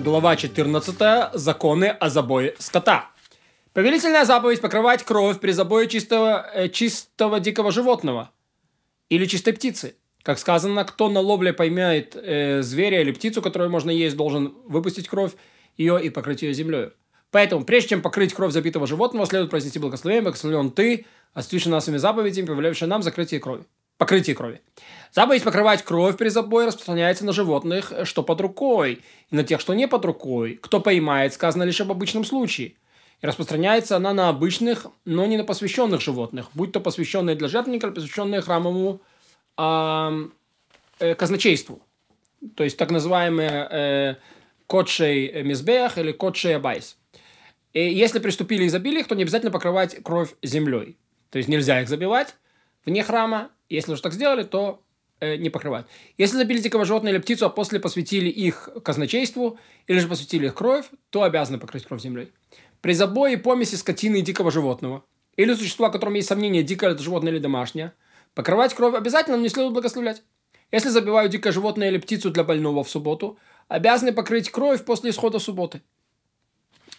глава 14, законы о забое скота. Повелительная заповедь покрывать кровь при забое чистого дикого животного или чистой птицы. Как сказано, кто на ловле поймает зверя или птицу, которую можно есть, должен выпустить кровь ее и покрыть ее землею. Поэтому, прежде чем покрыть кровь забитого животного, следует произнести благословение, благословен ты, отступивший нас своими заповедями, повелевший нам закрытие крови. Покрытие крови. Заповедь покрывать кровь при забое распространяется на животных, что под рукой, и на тех, что не под рукой. Кто поймает, сказано лишь об обычном случае. И распространяется она на обычных, но не на посвященных животных, будь то посвященные для жертвенника, посвященные храмовому казначейству. То есть так называемые кодшей мизбех или кодшей абайс. И если приступили и забили их, то не обязательно покрывать кровь землей. То есть нельзя их забивать вне храма. Если уж так сделали, то не покрывать. Если забили дикого животного или птицу, а после посвятили их казначейству, или же посвятили их кровь, то обязаны покрыть кровь землей. При забое и помеси скотины и дикого животного, или существа, о котором есть сомнения, дикое это животное или домашнее, покрывать кровь обязательно, но не следует благословлять. Если забивают дикое животное или птицу для больного в субботу, обязаны покрыть кровь после исхода субботы.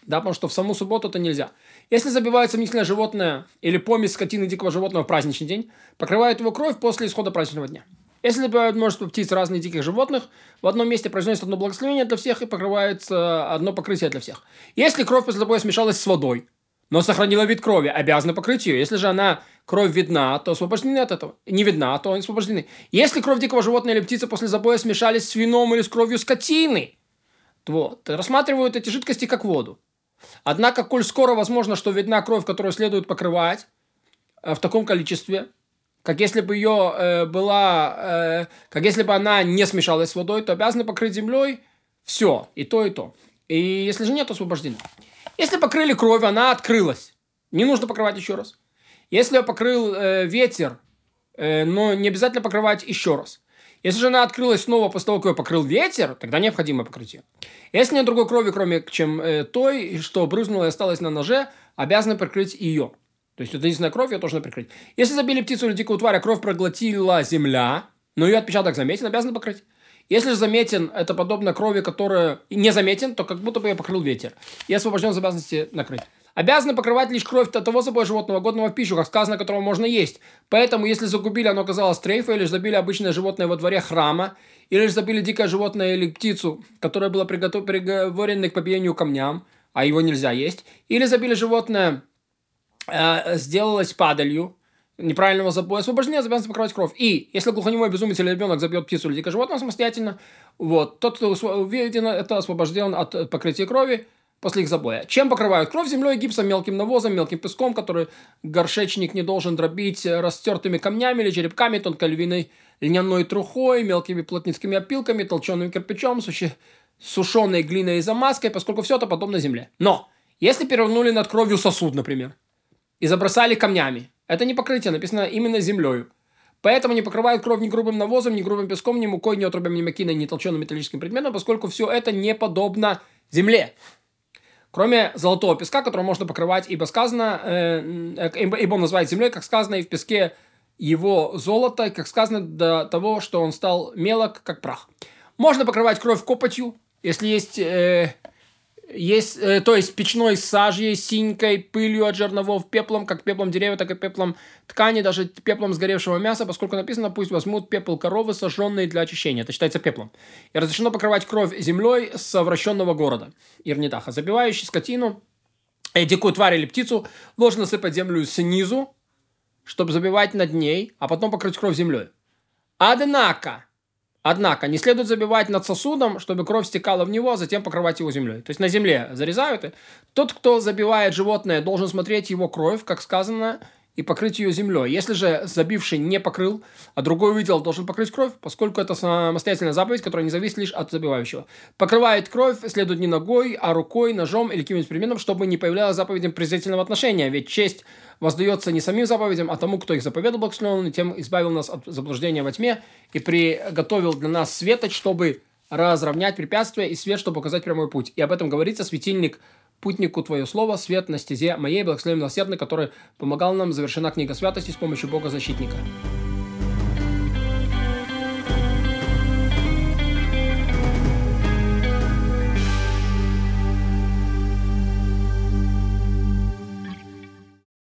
Да, потому что в саму субботу это нельзя. Если забивают сомнительное животное или помесь скотины дикого животного в праздничный день, покрывают его кровь после исхода праздничного дня. Если забивают множество птиц разных диких животных, в одном месте произносят одно благословение для всех и покрывается одно покрытие для всех. Если кровь после забоя смешалась с водой, но сохранила вид крови, обязаны покрыть ее. Если же она, кровь видна, то освобождены от этого. Не видна, то они освобождены. Если кровь дикого животного или птицы после забоя смешались с вином или с кровью скотины, вот, рассматривают эти жидкости как воду. Однако, коль скоро возможно, что видна кровь, которую следует покрывать в таком количестве, как если бы ее как если бы она не смешалась с водой, то обязаны покрыть землей все, и то, и то. И если же нет, то освобождены. Если покрыли кровь, она открылась. Не нужно покрывать еще раз. Если ее покрыл ветер, но не обязательно покрывать еще раз. Если же она открылась снова после того, как ее покрыл ветер, тогда необходимо покрытие. Если нет другой крови, кроме чем той, что брызнула и осталась на ноже, обязаны прикрыть ее. То есть, это единственная кровь, ее тоже нужно прикрыть. Если забили птицу или дикую тварь, а кровь проглотила земля, но ее отпечаток заметен, обязаны покрыть. Если же заметен, это подобно крови, которая не заметен, то как будто бы ее покрыл ветер. И освобожден от обязанности накрыть. Обязаны покрывать лишь кровь от того забоя животного, годного в пищу, как сказано, которого можно есть. Поэтому, если загубили, оно оказалось трейфа, или же забили обычное животное во дворе храма, или же забили дикое животное или птицу, которое было приговорено к побиению камням, а его нельзя есть, или забили животное, сделалось падалью, неправильного забоя, освобождение, обязанности покрывать кровь. И если глухонемой безумец или ребенок забьет птицу или дикое животное самостоятельно, вот, тот, кто увиден, это освобожден от покрытия крови после их забоя. Чем покрывают кровь? Землей, гипсом, мелким навозом, мелким песком, который горшечник не должен дробить, растертыми камнями или черепками, тонкой львиной льняной трухой, мелкими плотницкими опилками, толченым кирпичом, сушеной глиной и замазкой, поскольку все это подобно земле. Но если перевернули над кровью сосуд, например, и забросали камнями, это не покрытие, написано именно землею. Поэтому не покрывают кровь ни грубым навозом, ни грубым песком, ни мукой, ни отрубями, ни мекиной, ни толченым металлическим предметом, поскольку все это не подобно земле. Кроме золотого песка, которого можно покрывать, ибо сказано, ибо он называет землей, как сказано, и в песке его золото, как сказано, до того, что он стал мелок, как прах. Можно покрывать кровь копотью, если есть печной сажей, синькой, пылью от жерновов, пеплом, как пеплом деревьев, так и пеплом ткани, даже пеплом сгоревшего мяса, поскольку написано, пусть возьмут пепел коровы, сожженные для очищения. Это считается пеплом. И разрешено покрывать кровь землей совращенного города, Ирнитаха. Забивающий скотину, дикую тварь или птицу, должен насыпать землю снизу, чтобы забивать над ней, а потом покрыть кровь землей. Однако, не следует забивать над сосудом, чтобы кровь стекала в него, а затем покрывать его землей. То есть на земле зарезают. И тот, кто забивает животное, должен смотреть его кровь, как сказано, и покрыть ее землей. Если же забивший не покрыл, а другой увидел, должен покрыть кровь, поскольку это самостоятельная заповедь, которая не зависит лишь от забивающего. Покрывает кровь следует не ногой, а рукой, ножом или каким-нибудь предметом, чтобы не появлялась заповедям презрительного отношения. Ведь честь воздается не самим заповедям, а тому, кто их заповедал, благословен, и тем избавил нас от заблуждения во тьме и приготовил для нас светоч, чтобы разровнять препятствия, и свет, чтобы указать прямой путь. И об этом говорится светильник путнику твое слово, свет на стезе моей, благословен милосердный, который помогал нам, завершена книга святости с помощью Бога-защитника.